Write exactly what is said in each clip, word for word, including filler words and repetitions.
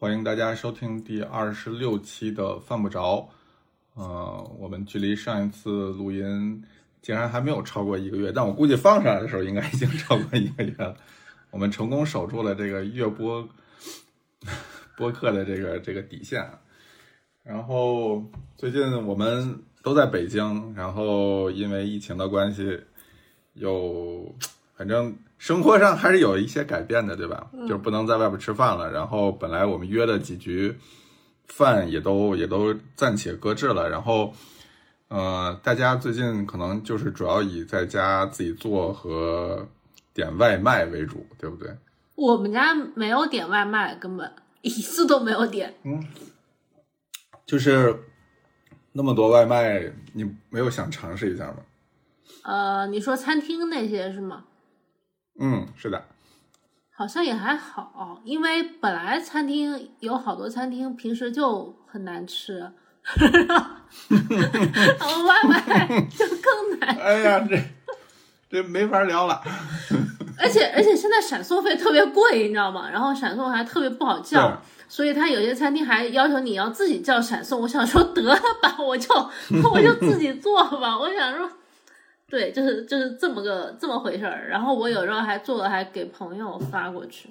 欢迎大家收听第二十六期的犯不着。呃，我们距离上一次录音竟然还没有超过一个月，但我估计放上来的时候应该已经超过一个月了。我们成功守住了这个月播播客的这个这个底线。然后最近我们都在北京，然后因为疫情的关系，有反正生活上还是有一些改变的，对吧？嗯、就是不能在外边吃饭了。然后本来我们约了几局饭，也都也都暂且搁置了。然后，呃，大家最近可能就是主要以在家自己做和点外卖为主，对不对？我们家没有点外卖，根本一次都没有点。嗯，就是那么多外卖，你没有想尝试一下吗？呃，你说餐厅那些是吗？嗯，是的，好像也还好，因为本来餐厅有好多餐厅平时就很难吃，然后外卖就更难吃。哎呀，这这没法聊了。而且而且现在闪送费特别贵，你知道吗？然后闪送还特别不好叫，所以他有些餐厅还要求你要自己叫闪送。我想说得了吧，我就我就自己做吧。我想说。对，就是就是这么个这么回事儿。然后我有时候还做了，还给朋友发过去。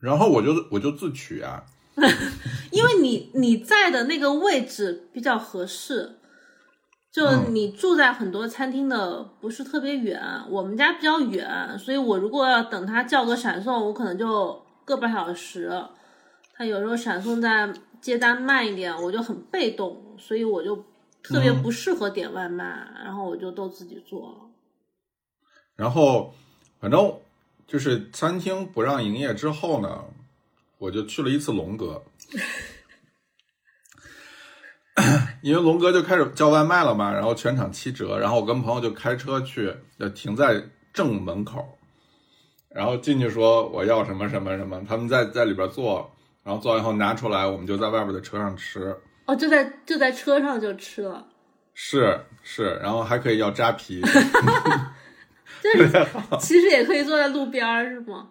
然后我就我就自取啊，因为你你在的那个位置比较合适，就你住在很多餐厅的不是特别远，嗯、我们家比较远，所以我如果要等他叫个闪送，我可能就个半小时。他有时候闪送在接单慢一点，我就很被动，所以我就。特别不适合点外卖，嗯、然后我就都自己做了。然后反正就是餐厅不让营业之后呢，我就去了一次龙哥。因为龙哥就开始叫外卖了嘛，然后全场七折，然后我跟朋友就开车去，就停在正门口，然后进去说我要什么什么什么，他们在在里边做，然后做完以后拿出来，我们就在外边的车上吃。哦，就在就在车上就吃了，是是，然后还可以要扎啤，就是其实也可以坐在路边是吗？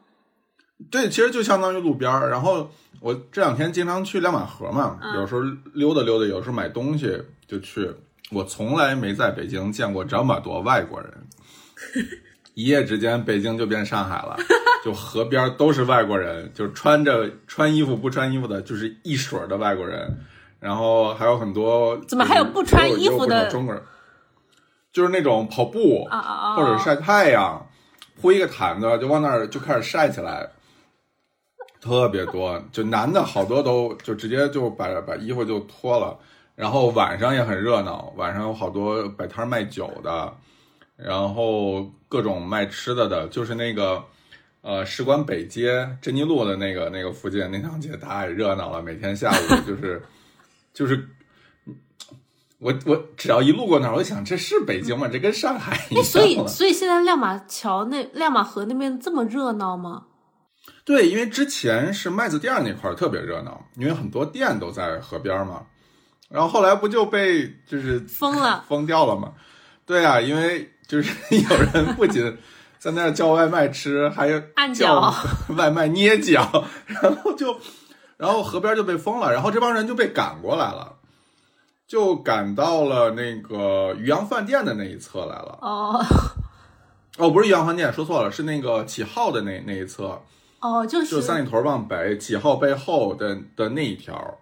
对，其实就相当于路边。然后我这两天经常去两马河嘛，嗯、有时候溜达溜达，有时候买东西就去。我从来没在北京见过这么多外国人，一夜之间北京就变上海了，就河边都是外国人，就穿着穿衣服不穿衣服的，就是一水的外国人。然后还有很多，怎么还有不穿衣服的中国人？就是那种跑步啊啊啊，或者晒太阳，铺一个毯子就往那儿就开始晒起来，特别多。就男的好多都就直接就把把衣服就脱了，然后晚上也很热闹，晚上有好多摆摊卖酒的，然后各种卖吃的的，就是那个。呃，使馆北街珍妮路的那个那个附近那条街太热闹了，每天下午就是。就是我我只要一路过那儿，我想这是北京吗？这跟上海一样。所以所以现在亮马桥那亮马河那边这么热闹吗？对，因为之前是麦子店那块特别热闹，因为很多店都在河边嘛。然后后来不就被就是封了，封掉了嘛。对啊，因为就是有人不仅在那儿叫外卖吃，还有按脚外卖捏脚，然后就。然后河边就被封了，然后这帮人就被赶过来了，就赶到了那个渔阳饭店的那一侧来了。哦，哦，不是渔阳饭店，说错了，是那个启浩的那那一侧。哦，就是就三里屯往北，启浩背后的的那一条，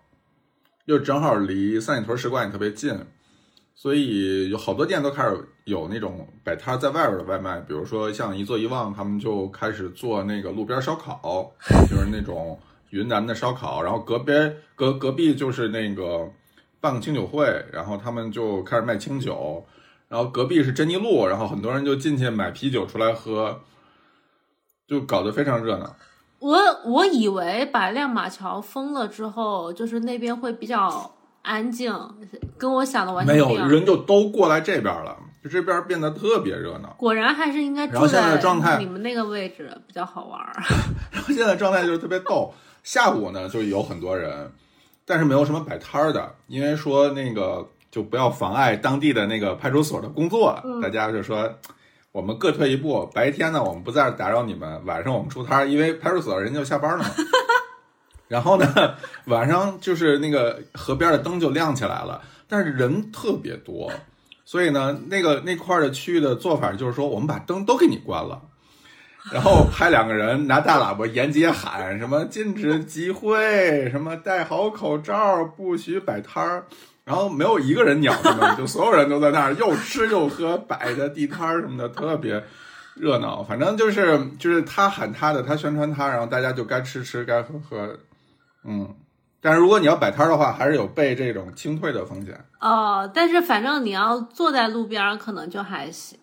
就正好离三里屯使馆也特别近，所以有好多店都开始有那种摆摊在外边的外卖，比如说像一做一忘，他们就开始做那个路边烧烤，就是那种。云南的烧烤，然后隔壁隔隔壁就是那个办个清酒会，然后他们就开始卖清酒，然后隔壁是珍妮路，然后很多人就进去买啤酒出来喝，就搞得非常热闹。我我以为把亮马桥封了之后，就是那边会比较安静，跟我想的完全不一样。没有，人就都过来这边了，就这边变得特别热闹。果然还是应该住在你们那个位置比较好玩。然后现在状态就是特别逗。下午呢就有很多人，但是没有什么摆摊的，因为说那个就不要妨碍当地的那个派出所的工作，嗯、大家就说我们各退一步，白天呢我们不再打扰你们，晚上我们出摊，因为派出所人就下班了嘛。然后呢晚上就是那个河边的灯就亮起来了，但是人特别多，所以呢那个那块的区域的做法就是说我们把灯都给你关了，然后派两个人拿大喇叭沿街喊什么禁止集会，什么戴好口罩，不许摆摊儿，然后没有一个人鸟什么，就所有人都在那儿又吃又喝，摆着地摊儿什么的，特别热闹。反正就是就是他喊他的，他宣传他，然后大家就该吃吃该喝喝。嗯，但是如果你要摆摊的话，还是有被这种清退的风险。哦，但是反正你要坐在路边可能就还行。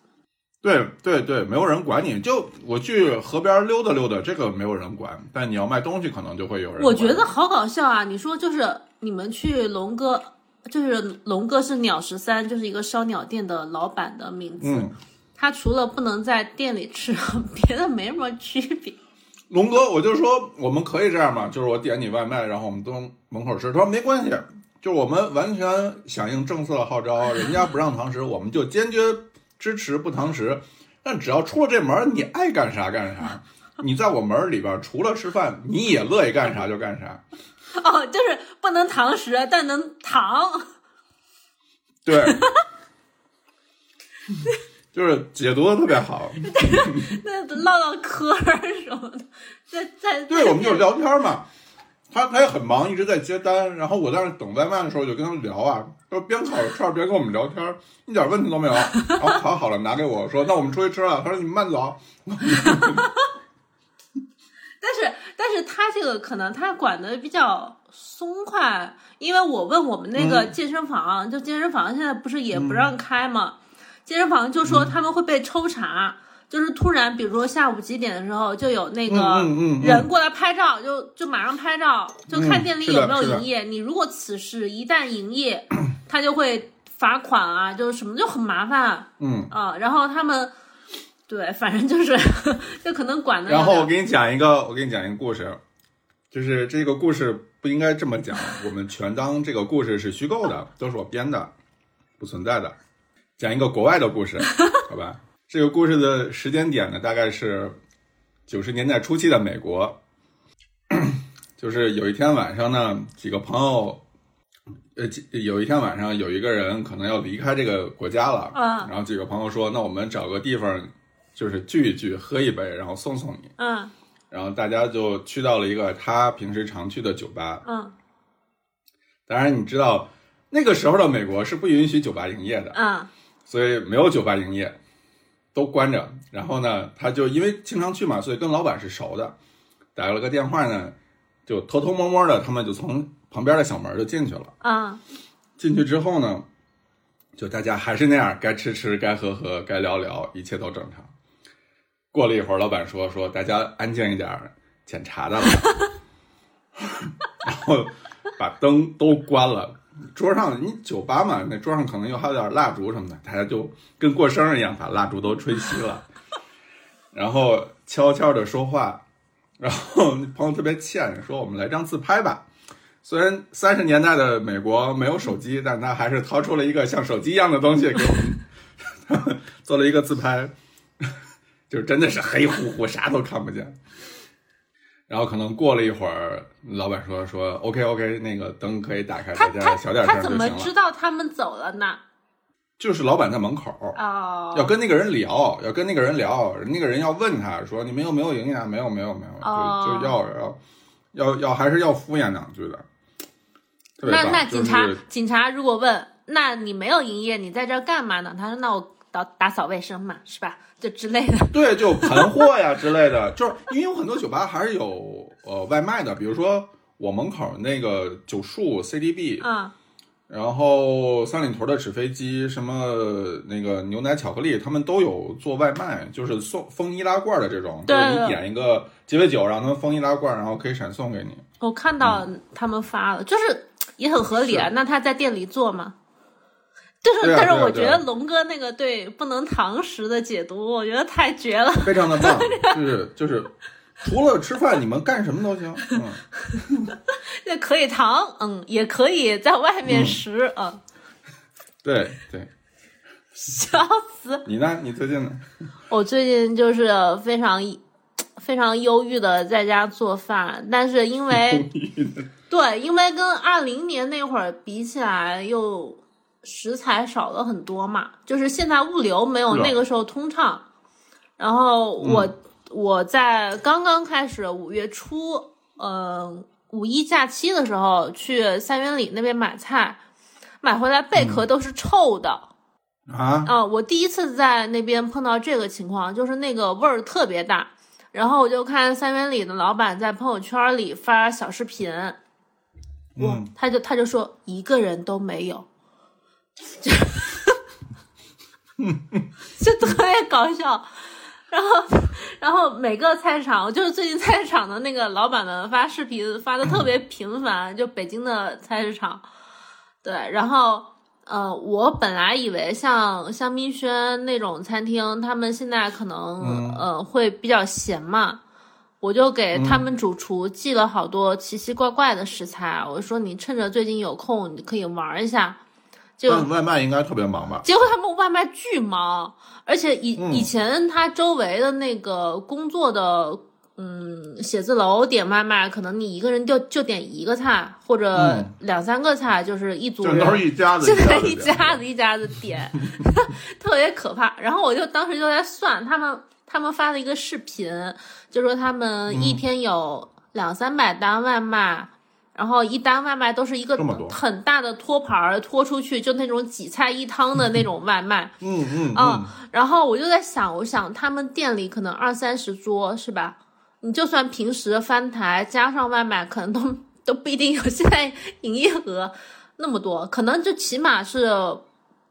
对对对，没有人管你，就我去河边溜达溜达，这个没有人管，但你要卖东西可能就会有人管。我觉得好搞笑啊，你说就是你们去龙哥，就是龙哥是鸟十三，就是一个烧鸟店的老板的名字。嗯，他除了不能在店里吃，别的没什么区别。龙哥，我就说我们可以这样嘛，就是我点你外卖，然后我们都门口吃。他说没关系，就是我们完全响应政策的号召，人家不让堂食，我们就坚决支持不堂食。但只要出了这门，你爱干啥干啥。你在我门里边，除了吃饭，你也乐意干啥就干啥。哦，就是不能堂食，但能堂。对。就是解读的特别好，那唠唠嗑什么的，在在对，我们就聊天嘛。他他也很忙，一直在接单。然后我在那等外卖的时候，就跟他聊啊，都边烤串边跟我们聊天，一点问题都没有。然后烤好了拿给我说，那我们出去吃了。他说你慢走。但是但是他这个可能他管的比较松快，因为我问我们那个健身房，嗯、就健身房现在不是也不让开嘛。嗯，健身房就说他们会被抽查，嗯、就是突然比如说下午几点的时候就有那个人过来拍照，嗯嗯嗯、就就马上拍照，就看店里有没有营业，嗯、你如果此时一旦营业他就会罚款啊，就是什么就很麻烦。嗯啊，然后他们对反正就是就可能管的。然后我给你讲一个我给你讲一个故事，就是这个故事不应该这么讲，我们全当这个故事是虚构的，都是我编的，不存在的。讲一个国外的故事，好吧？这个故事的时间点呢，大概是九十年代初期的美国。就是有一天晚上呢，几个朋友，呃，有一天晚上有一个人可能要离开这个国家了，然后几个朋友说：“那我们找个地方，就是聚一聚，喝一杯，然后送送你。”嗯，然后大家就去到了一个他平时常去的酒吧。嗯，当然你知道那个时候的美国是不允许酒吧营业的。嗯。所以没有酒吧营业，都关着。然后呢，他就因为经常去嘛，所以跟老板是熟的，打了个电话呢，就偷偷摸摸的，他们就从旁边的小门就进去了。啊，进去之后呢，就大家还是那样，该吃吃，该喝喝，该聊聊，一切都正常。过了一会儿，老板说说大家安静一点，检查的了，然后把灯都关了。桌上你酒吧嘛，那桌上可能又还有点蜡烛什么的，大家就跟过生日一样把蜡烛都吹熄了，然后悄悄的说话。然后朋友特别欠，说我们来张自拍吧。虽然三十年代的美国没有手机，但他还是掏出了一个像手机一样的东西给我们做了一个自拍，就真的是黑乎乎啥都看不见。然后可能过了一会儿，老板说说 OK OK， 那个灯可以打开，大家小点声就行了。他怎么知道他们走了呢？就是老板在门口，哦，要跟那个人聊，要跟那个人聊，那个人要问他说你们有没有营业啊？没有没有没有，哦，就, 就要要要要还是要敷衍两句的。那那警察、就是、警察如果问那你没有营业，你在这儿干嘛呢？他说那我打打扫卫生嘛，是吧？就之类的，对，就盘货呀之类的，就是因为有很多酒吧还是有呃外卖的，比如说我门口那个九树 C D B 啊，嗯，然后三里屯的纸飞机，什么那个牛奶巧克力，他们都有做外卖，就是送封易拉罐的这种，就是你点一个鸡尾酒，让他们封易拉罐，然后可以闪送给你。我看到他们发了，嗯，就是也很合理啊。那他在店里做吗？就是，但是我觉得龙哥那个对不能堂食的解读，我觉得太绝了，非常的棒。就是就是，除了吃饭，你们干什么都行。嗯，那可以堂，嗯，也可以在外面食，嗯，啊。对对，笑死！你呢？你最近呢？我最近就是非常非常忧郁的在家做饭，但是因为对，因为跟二零年那会儿比起来又食材少了很多嘛，就是现在物流没有那个时候通畅，然后我、嗯、我在刚刚开始五月初呃五一假期的时候去三元里那边买菜，买回来贝壳都是臭的、嗯啊啊！我第一次在那边碰到这个情况，就是那个味儿特别大。然后我就看三元里的老板在朋友圈里发小视频，嗯，他就他就说一个人都没有，就就特别搞笑。然后然后每个菜场，就是最近菜市场的那个老板们发视频发的特别频繁，就北京的菜市场，对，然后。呃，我本来以为像像蜜轩那种餐厅，他们现在可能、嗯、呃会比较闲嘛，我就给他们主厨寄了好多奇奇怪怪的食材，嗯、我说你趁着最近有空，你可以玩一下。就外卖应该特别忙吧？结果他们外卖巨忙，而且以、嗯、以前他周围的那个工作的嗯写字楼点外卖，可能你一个人就就点一个菜或者两三个菜，就是一组人，都是一家子，现在一家子一家子点，特别可怕。然后我就当时就在算，他们他们发了一个视频，就说他们一天有两三百单外卖，然后一单外卖都是一个很大的托盘拖出去，就那种几菜一汤的那种外卖。嗯嗯嗯。然后我就在想，我想他们店里可能二三十桌是吧？你就算平时翻台加上外卖，可能都都不一定有现在营业额那么多，可能就起码是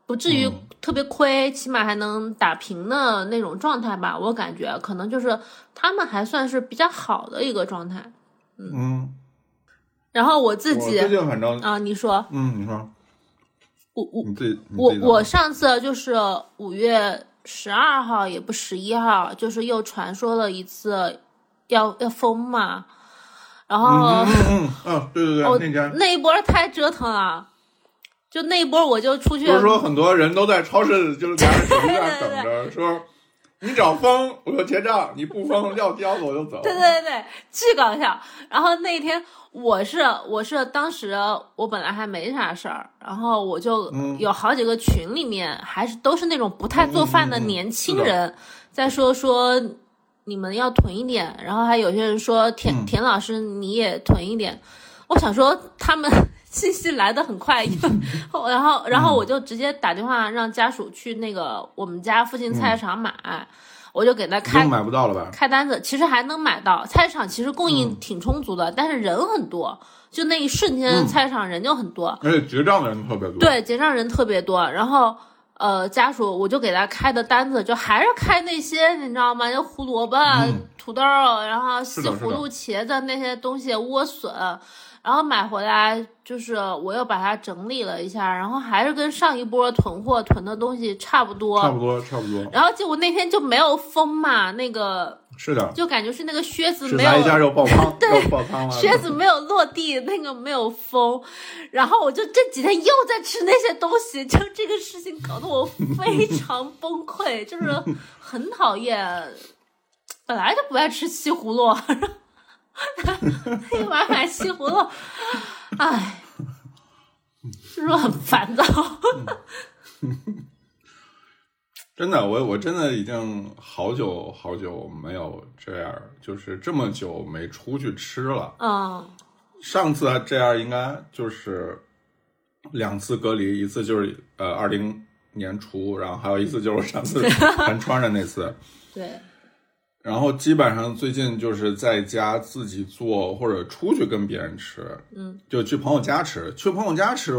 不至于特别亏，嗯、起码还能打平的那种状态吧。我感觉可能就是他们还算是比较好的一个状态。嗯，嗯然后我自己，我最近反正啊，你说，嗯，你说，我我你自己我我上次就是五月十二号也不十一号，就是又传说了一次。要要疯嘛，然后嗯嗯嗯、哦、对对对，哦、那家那一波太折腾了，就那一波我就出去，就是说很多人都在超市就是拿着手机在等着，对对对说你找疯我就结账，你不疯撂挑子我就走，对对对，巨搞笑。然后那天我是我是当时我本来还没啥事儿，然后我就有好几个群里面还是都是那种不太做饭的年轻人在说说。你们要囤一点，然后还有些人说田田老师你也囤一点，嗯、我想说他们信息来得很快，然后然后我就直接打电话让家属去那个我们家附近菜市场买，嗯、我就给他开买不到了吧？开单子其实还能买到，菜市场其实供应挺充足的，嗯、但是人很多，就那一瞬间菜市场人就很多，嗯、而且结账的人特别多，对，结账人特别多，然后。呃，家属我就给他开的单子，就还是开那些你知道吗？就胡萝卜、嗯、土豆，然后西葫芦、茄子那些东西，莴笋，然后买回来就是我又把它整理了一下，然后还是跟上一波囤货囤的东西差不多，差不多差不多。然后结果那天就没有风嘛，那个是的，就感觉是那个靴子没有，一下就爆仓，对，爆仓了，靴子没有落地，那个没有风。然后我就这几天又在吃那些东西，就这个事情搞得我非常崩溃，就是很讨厌。本来就不爱吃西葫芦，又买买西葫芦，哎，就是很烦躁。真的，我我真的已经好久好久没有这样，就是这么久没出去吃了。嗯，上次这样应该就是两次隔离，一次就是呃二零年初，然后还有一次就是我上次寒川的那次。对。然后基本上最近就是在家自己做，或者出去跟别人吃。嗯，就去朋友家吃，去朋友家吃。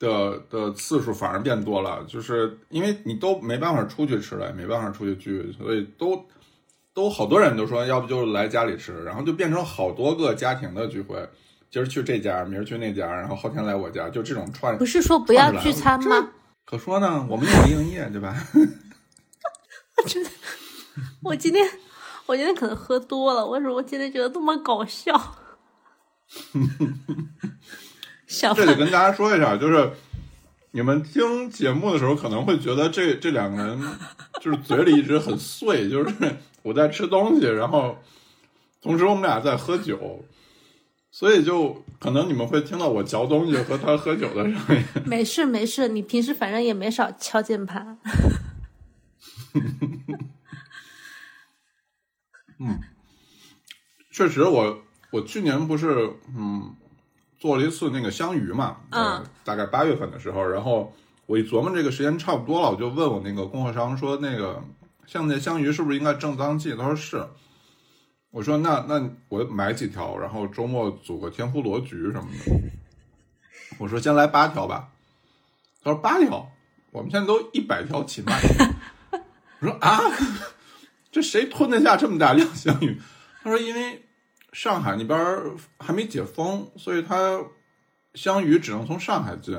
的的次数反而变多了，就是因为你都没办法出去吃了，也没办法出去聚，所以都都好多人都说要不就来家里吃，然后就变成好多个家庭的聚会，今儿去这家，明儿去那家，然后后天来我家，就这种串。不是说不要聚餐吗？可说呢，我们也营业对吧？我真的，我今天我今天可能喝多了，为什么我今天觉得这么搞笑？这得跟大家说一下，就是你们听节目的时候可能会觉得这这两个人就是嘴里一直很碎，就是我在吃东西，然后同时我们俩在喝酒，所以就可能你们会听到我嚼东西和他喝酒的声音。没事没事，你平时反正也没少敲键盘。嗯，确实我我去年不是嗯做了一次那个香鱼嘛，嗯，大概八月份的时候，然后我一琢磨这个时间差不多了，我就问我那个供货商说，那个像那香鱼是不是应该正当季？他说是。我说那那我买几条，然后周末组个天妇罗局什么的。我说先来八条吧。他说八条，我们现在都一百条起卖。我说啊，这谁吞得下这么大量香鱼？他说因为上海那边还没解封，所以他香鱼只能从上海进。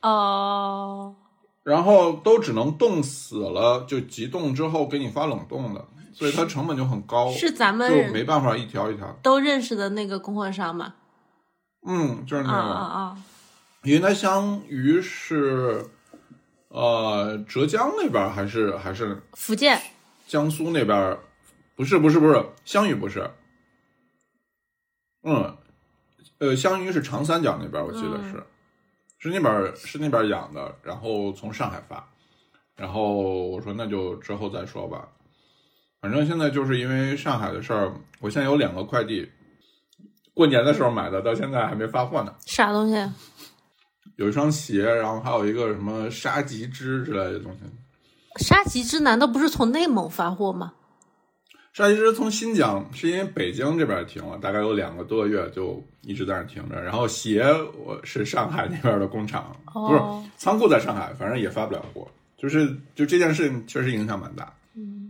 哦。然后都只能冻死了，就急冻之后给你发冷冻的。所以它成本就很高，是咱们就没办法一条一条都认识的那个供货商嘛？嗯，就是那个，啊啊啊！因为它香鱼是呃浙江那边还是还是福建、江苏那边？不是不是不是，香鱼不是，嗯，呃，香鱼是长三角那边，我记得是、嗯、是那边是那边养的，然后从上海发，然后我说那就之后再说吧。反正现在就是因为上海的事儿，我现在有两个快递，过年的时候买的，到现在还没发货呢。啥东西？有一双鞋，然后还有一个什么沙棘汁之类的东西。沙棘汁难道不是从内蒙发货吗？沙棘汁从新疆，是因为北京这边停了，大概有两个多月就一直在那停着。然后鞋我是上海那边的工厂，哦、不是仓库在上海，反正也发不了货。就是就这件事情确实影响蛮大。嗯。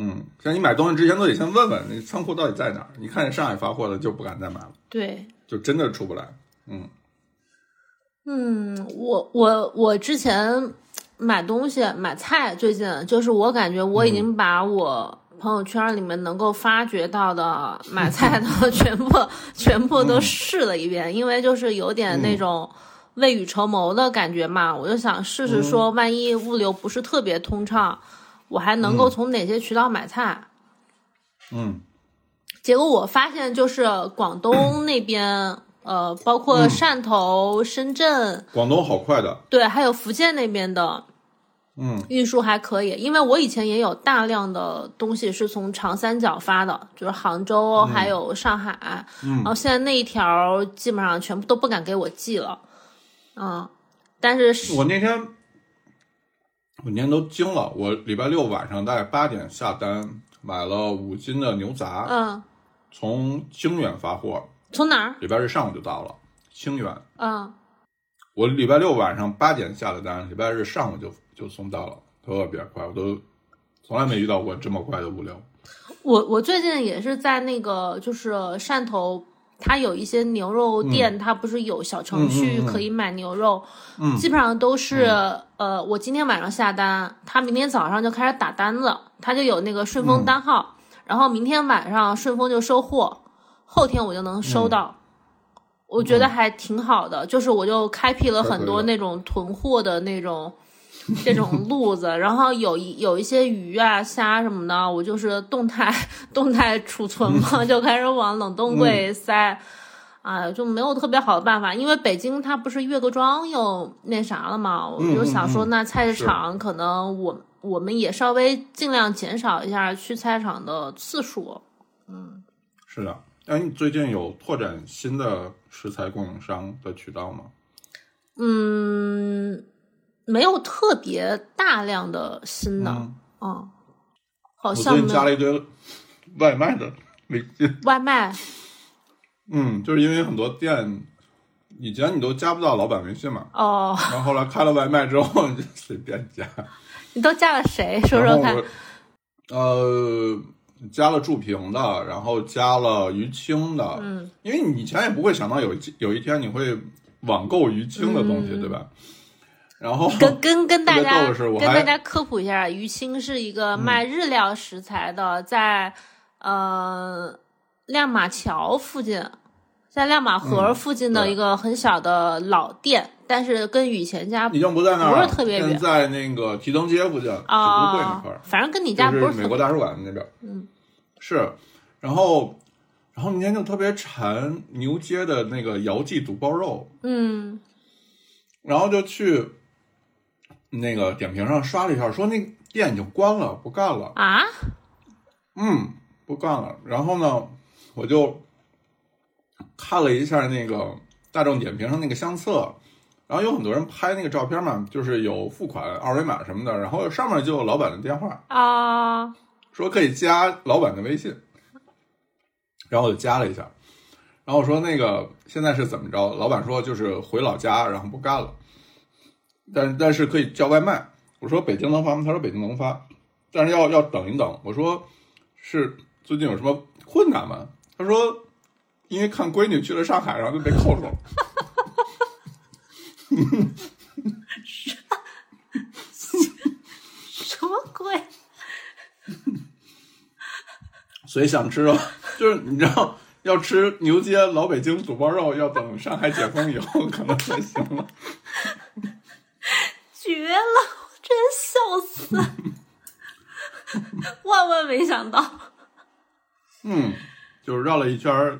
嗯，像你买东西之前都得先问问那仓库到底在哪儿，你看见上海发货的就不敢再买了，对，就真的出不来。嗯嗯，我我我之前买东西买菜，最近就是我感觉我已经把我朋友圈里面能够发掘到的买菜的全部、嗯、全部都试了一遍，因为就是有点那种未雨绸缪的感觉嘛，我就想试试说，万一物流不是特别通畅。我还能够从哪些渠道买菜？嗯，结果我发现就是广东那边，嗯、呃，包括汕头、嗯、深圳，广东好快的，对，还有福建那边的，嗯，运输还可以。因为我以前也有大量的东西是从长三角发的，就是杭州还有上海，嗯、然后现在那一条基本上全部都不敢给我寄了，嗯，但是我那天。我年都惊了，我礼拜六晚上大概八点下单，买了五斤的牛杂，嗯，从清远发货，从哪儿？礼拜日上午就到了，清远，嗯，我礼拜六晚上八点下的单，礼拜日上午就就送到了，特别快，我都从来没遇到过这么快的物流。我我最近也是在那个就是汕头。它有一些牛肉店、嗯、它不是有小程序可以买牛肉、嗯嗯嗯、基本上都是、嗯、呃，我今天晚上下单，它明天早上就开始打单了，它就有那个顺丰单号、嗯、然后明天晚上顺丰就收货，后天我就能收到、嗯、我觉得还挺好的，就是我就开辟了很多那种囤货的那种这种路子，然后有一有一些鱼啊虾什么的，我就是动态动态储存嘛，就开始往冷冻柜塞，啊、嗯呃，就没有特别好的办法，因为北京它不是岳各庄又那啥了嘛，我就想说那菜市场可能我、嗯、我们也稍微尽量减少一下去菜市场的次数，嗯，是的。哎，你最近有拓展新的食材供应商的渠道吗？嗯。没有特别大量的新的，嗯，嗯好像我最近加了一堆外卖的微信。外卖，嗯，就是因为很多店以前你都加不到老板微信嘛，哦，然后后来开了外卖之后就随便加。你都加了谁？说说看。呃，加了祝平的，然后加了于清的，嗯，因为你以前也不会想到有有一天你会网购于清的东西，嗯、对吧？然后跟跟跟大家跟大家科普一下，于清是一个卖日料食材的，嗯、在呃亮马桥附近，在亮马河附近的一个很小的老店，嗯、但是跟雨前家你不在那儿，不是特别远，在那个提灯街附近，啊、哦，那块儿，反正跟你家不是美国大使馆那边，嗯，是，然后。然后明天就特别馋牛街的那个姚记肚包肉，嗯，然后就去那个点评上刷了一下，说那店已经关了，不干了啊，嗯，不干了。然后呢，我就看了一下那个大众点评上那个相册，然后有很多人拍那个照片嘛，就是有付款二维码什么的，然后上面就有老板的电话啊，说可以加老板的微信。然后我就加了一下，然后我说那个现在是怎么着？老板说就是回老家，然后不干了，但但是可以叫外卖。我说北京能发吗？他说北京能发，但是要要等一等。我说是最近有什么困难吗？他说因为看闺女去了上海，然后就被扣住了。什么鬼？所以想吃肉，就是你知道，要吃牛街老北京肚包肉，要等上海解封以后可能才行了。绝了，我真笑死！万万没想到。嗯，就是绕了一圈儿。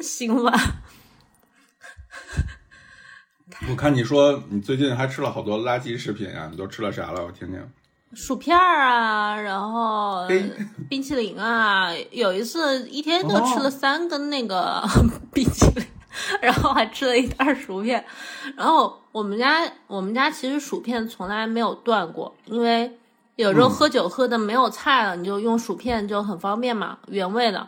行吧。我看你说你最近还吃了好多垃圾食品啊，你都吃了啥了？我听听。薯片啊，然后冰淇淋啊，有一次一天就吃了三根那个冰淇淋，然后还吃了一袋薯片。然后我们家我们家其实薯片从来没有断过，因为有时候喝酒喝的没有菜了，嗯、你就用薯片就很方便嘛，原味的。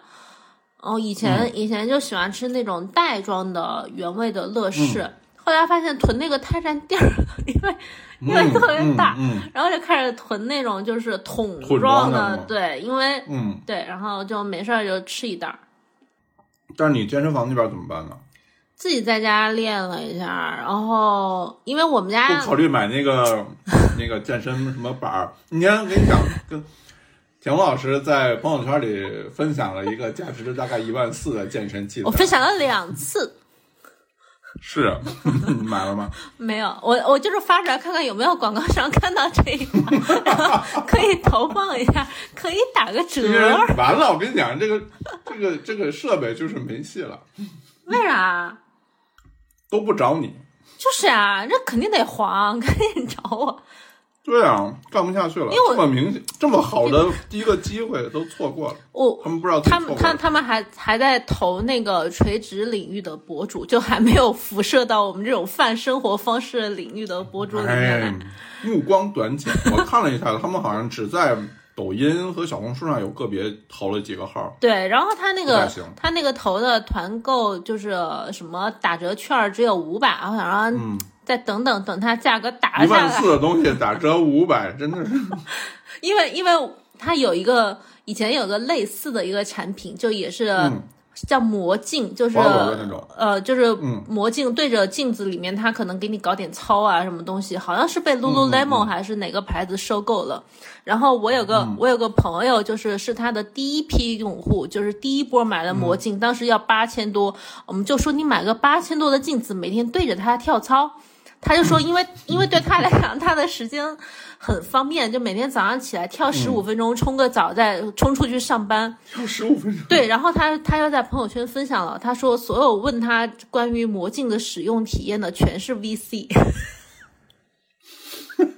然后以前、嗯、以前就喜欢吃那种袋装的原味的乐事。嗯后来发现囤那个太占地儿，因为因为特别大、嗯嗯嗯，然后就开始囤那种就是桶装的，对，因为嗯对，然后就没事就吃一袋。但是你健身房那边怎么办呢？自己在家练了一下，然后因为我们家不考虑买那个那个健身什么板儿。你看，我跟你讲，跟田龙老师在朋友圈里分享了一个价值大概一万四的健身器材，我分享了两次。是你买了吗？没有，我我就是发出来看看有没有广告商看到这一款，然后可以投放一下，可以打个折。完了，我跟你讲，这个这个这个设备就是没戏了。为啥？都不找你。就是啊，这肯定得黄，赶紧找我。对啊，干不下去了。因为我这么明显，这么好的第一个机会都错过了。哦，他们不知道他们他他们还还在投那个垂直领域的博主，就还没有辐射到我们这种泛生活方式领域的博主里面来。哎、目光短浅，我看了一下，他们好像只在抖音和小红书上有个别投了几个号。对，然后他那个他那个投的团购就是什么打折券只有五百，我想让。嗯再等等，等它价格打下来，一万四的东西打折五百，真的是。因为，因为它有一个以前有个类似的一个产品，就也是、嗯、叫魔镜，就是呃，就是魔镜对着镜子里面，它可能给你搞点操啊什么东西，好像是被 Lululemon 还是哪个牌子收购了。嗯嗯、然后我有个、嗯、我有个朋友，就是是他的第一批用户，就是第一波买了魔镜，嗯、当时要八千多，我们就说你买个八千多的镜子，每天对着它跳操。他就说因为因为对他来讲他的时间很方便，就每天早上起来跳十五分钟、嗯、冲个澡再冲出去上班。跳十五分钟。对，然后他他又在朋友圈分享了，他说所有问他关于魔镜的使用体验的全是 V C。很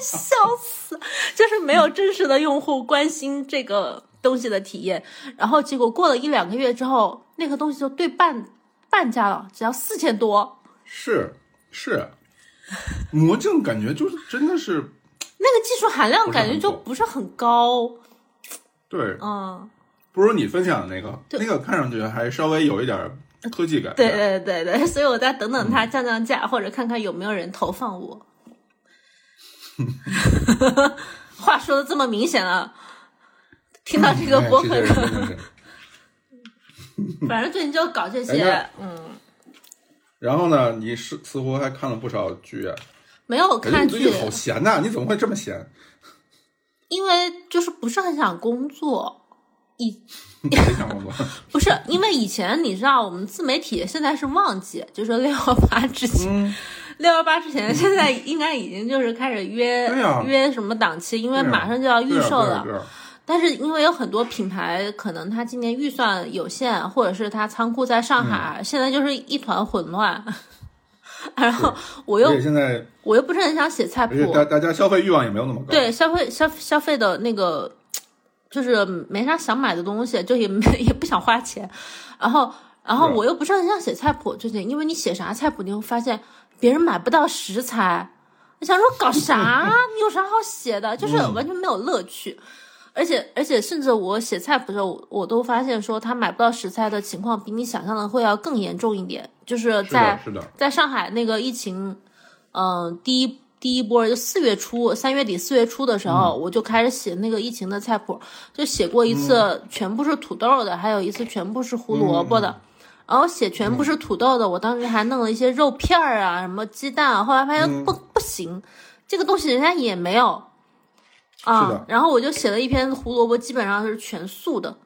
笑死，就是没有真实的用户关心这个东西的体验，然后结果过了一两个月之后，那个东西就对半半价了，只要四千多。是。是，魔镜感觉就是真的是那个技术含量感觉就不是很高，对，嗯，不如你分享的那个，那个看上去还稍微有一点科技感，对对对对，所以我再等等它降降价、嗯，或者看看有没有人投放我。话说的这么明显了，听到这个播客、哎，反正最近就搞这些，哎、嗯。然后呢，你是似乎还看了不少剧、啊，没有看剧。你最近好闲呐、啊！你怎么会这么闲？因为就是不是很想工作，以非常恐怖。不是因为以前你知道我们自媒体现在是旺季，就是六幺八之前，嗯，六幺八之前，现在应该已经就是开始约、啊、约什么档期，因为马上就要预售了。但是因为有很多品牌可能他今年预算有限，或者是他仓库在上海，嗯，现在就是一团混乱。然后我又现在我又不是很想写菜谱，大大家消费欲望也没有那么高，对消费消消费的那个就是没啥想买的东西，就也也不想花钱。然后然后我又不是很想写菜谱，最近因为你写啥菜谱，你会发现别人买不到食材，我想说搞啥？你有啥好写的？就是完全没有乐趣。嗯，而且而且甚至我写菜谱的时候，我我都发现说他买不到食材的情况比你想象的会要更严重一点。就是在是的是的在上海那个疫情，嗯、呃，第一第一波就四月初，三月底四月初的时候，嗯，我就开始写那个疫情的菜谱，就写过一次全部是土豆的，嗯，还有一次全部是胡萝卜的。嗯嗯，然后写全部是土豆的，嗯，我当时还弄了一些肉片啊，什么鸡蛋啊，后来发现不、嗯、不行，这个东西人家也没有。啊，然后我就写了一篇胡萝卜，基本上是全素的，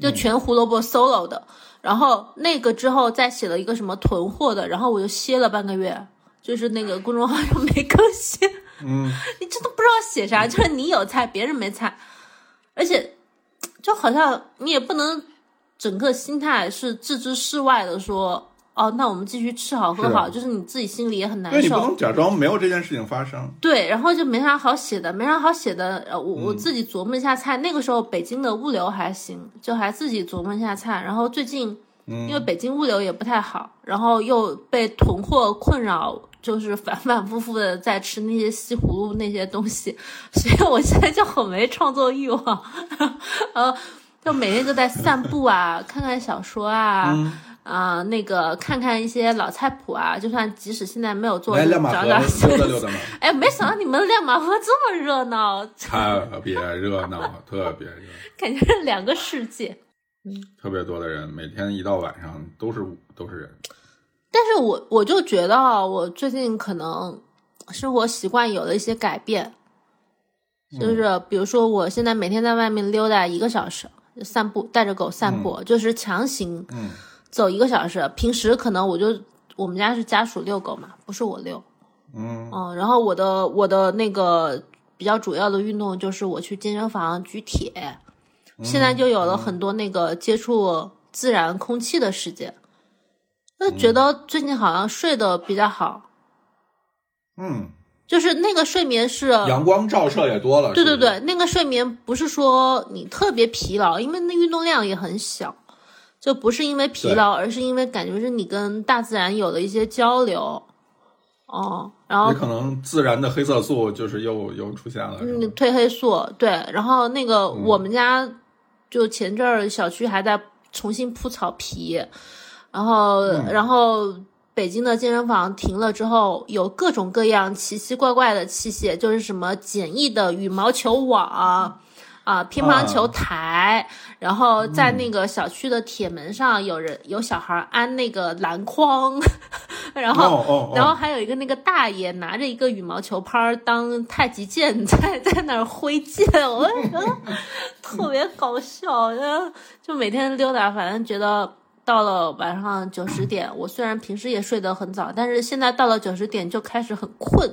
就全胡萝卜 solo 的，嗯，然后那个之后再写了一个什么囤货的，然后我就歇了半个月，就是那个公众号就没更新。嗯，你真的不知道写啥，就是你有菜别人没菜，而且就好像你也不能整个心态是置之事外的说哦，那我们继续吃好喝好，是就是你自己心里也很难受。对，你不能假装没有这件事情发生。对，然后就没啥好写的，没啥好写的。我我自己琢磨一下菜，嗯，那个时候北京的物流还行，就还自己琢磨一下菜。然后最近，嗯，因为北京物流也不太好，然后又被囤货困扰，就是反反复复的在吃那些西葫芦那些东西，所以我现在就很没创作欲望。呃，就每天就在散步啊，看看小说啊。嗯啊，呃，那个看看一些老菜谱啊，就算即使现在没有做，哎，亮马河溜达溜达嘛。哎，没想到你们亮马河这么热闹，特别热闹，特别热闹，感觉是两个世界。嗯，特别多的人，每天一到晚上都是都是人。但是我我就觉得，我最近可能生活习惯有了一些改变，就是比如说，我现在每天在外面溜达一个小时，散步，带着狗散步，嗯，就是强行，嗯。走一个小时，平时可能我就我们家是家属遛狗嘛，不是我遛，嗯嗯，然后我的我的那个比较主要的运动就是我去健身房举铁，嗯，现在就有了很多那个接触自然空气的时间，就，嗯，觉得最近好像睡得比较好，嗯，就是那个睡眠是阳光照射也多了，对对对，那个睡眠不是说你特别疲劳，因为那运动量也很小。就不是因为疲劳，而是因为感觉是你跟大自然有了一些交流，哦，然后也可能自然的黑色素就是又又出现了，嗯，褪黑素，对。然后那个我们家就前阵儿小区还在重新铺草皮，然后，嗯，然后北京的健身房停了之后，有各种各样奇奇怪怪的器械，就是什么简易的羽毛球网。啊，乒乓球台，啊，然后在那个小区的铁门上有人，嗯，有小孩安那个篮筐，然后，哦哦哦，然后还有一个那个大爷拿着一个羽毛球拍当太极剑在在那儿挥剑，我觉得特别搞笑，就每天溜达，反正觉得到了晚上九十点，我虽然平时也睡得很早，但是现在到了九十点就开始很困。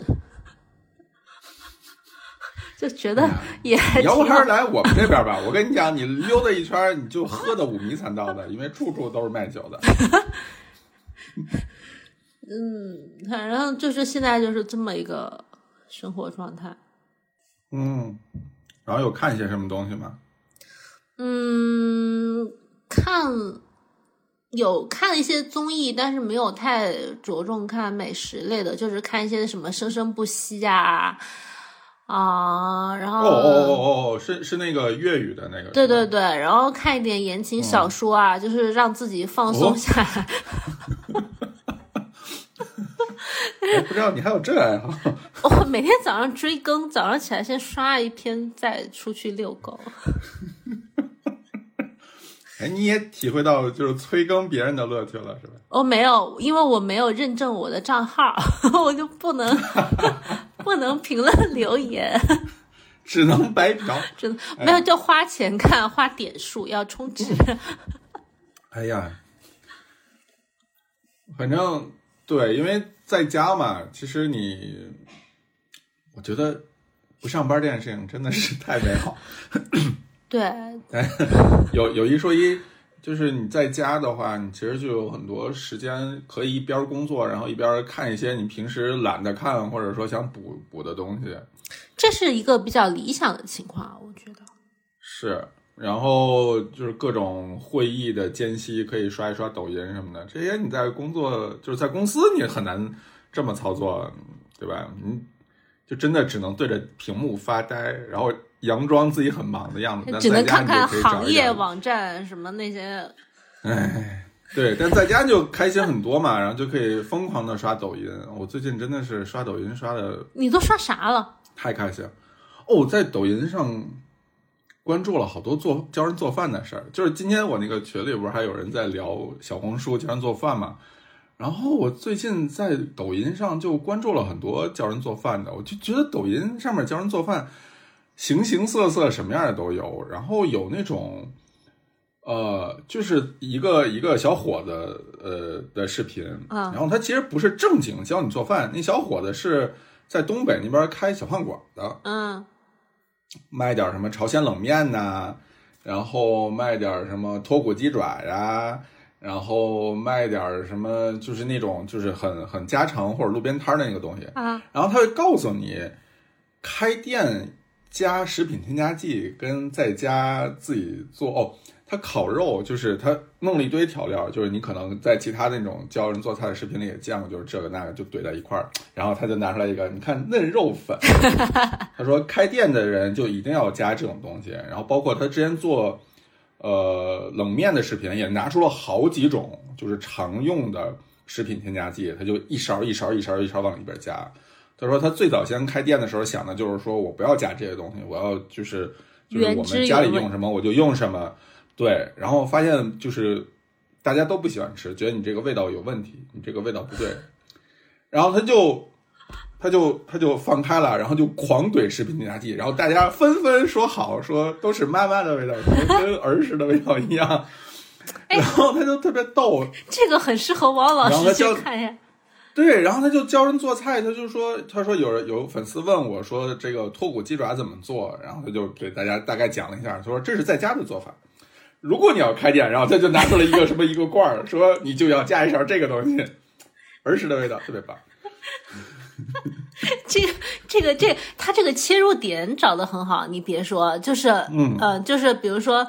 就觉得也你要不还是来我们这边吧，我跟你讲，你溜达一圈你就喝的五迷三道的，因为处处都是卖酒的。嗯，反正就是现在就是这么一个生活状态。嗯，然后有看一些什么东西吗？嗯，看有看一些综艺，但是没有太着重看美食类的，就是看一些什么生生不息啊。啊，然后哦哦哦哦，是是那个粤语的那个，对对对，然后看一点言情小说啊，嗯，就是让自己放松下来。哦哎，不知道你还有这爱好？我每天早上追更，早上起来先刷一篇，再出去遛狗。哎，你也体会到就是催更别人的乐趣了，是吧？哦，没有，因为我没有认证我的账号，我就不能不能评论留言。只能白嫖，真的没有就花钱看，花点数要充值。哎呀，反正对，因为在家嘛，其实你，我觉得不上班这件事情真的是太美好。对，哎，有有一说一，就是你在家的话，你其实就有很多时间可以一边工作，然后一边看一些你平时懒得看或者说想补补的东西。这是一个比较理想的情况，我觉得是。然后就是各种会议的间隙可以刷一刷抖音什么的，这些你在工作就是在公司你很难这么操作，对吧？你就真的只能对着屏幕发呆，然后佯装自己很忙的样子，只能看看行业网站什么那些。哎，对，但在家就开心很多嘛，然后就可以疯狂的刷抖音。我最近真的是刷抖音刷的，你都刷啥了？太开心了！哦，在抖音上关注了好多做教人做饭的事儿。就是今天我那个群里不是还有人在聊小红书教人做饭嘛？然后我最近在抖音上就关注了很多教人做饭的，我就觉得抖音上面教人做饭。形形色色什么样的都有，然后有那种呃就是一个一个小伙子呃的视频、嗯、然后他其实不是正经教你做饭，那小伙子是在东北那边开小饭馆的，嗯，卖点什么朝鲜冷面啊，然后卖点什么脱骨鸡爪啊，然后卖点什么就是那种就是很很家常或者路边摊的那个东西、嗯、然后他会告诉你开店加食品添加剂跟在家自己做。哦，他烤肉就是他弄了一堆调料，就是你可能在其他那种教人做菜的视频里也见过，就是这个那个就怼在一块儿，然后他就拿出来一个，你看嫩肉粉，他说开店的人就一定要加这种东西，然后包括他之前做呃冷面的视频也拿出了好几种就是常用的食品添加剂，他就一勺一勺一勺一勺往里边加。他说他最早先开店的时候想的就是说我不要加这些东西，我要就是就是我们家里用什么我就用什么，对，然后发现就是大家都不喜欢吃，觉得你这个味道有问题，你这个味道不对，然后他就他就他就放开了，然后就狂怼食品添加剂，然后大家纷纷说好，说都是妈妈的味道，跟儿时的味道一样，然后他就特别逗，这个很适合王老师去看呀。对，然后他就教人做菜，他就说，他说有有粉丝问我说这个脱骨鸡爪怎么做，然后他就给大家大概讲了一下，他说这是在家的做法，如果你要开店，然后他就拿出了一个什么一个罐儿，说你就要加一勺这个东西，儿时的味道特别棒。这个这个这个、他这个切入点找得很好，你别说，就是嗯、呃、就是比如说。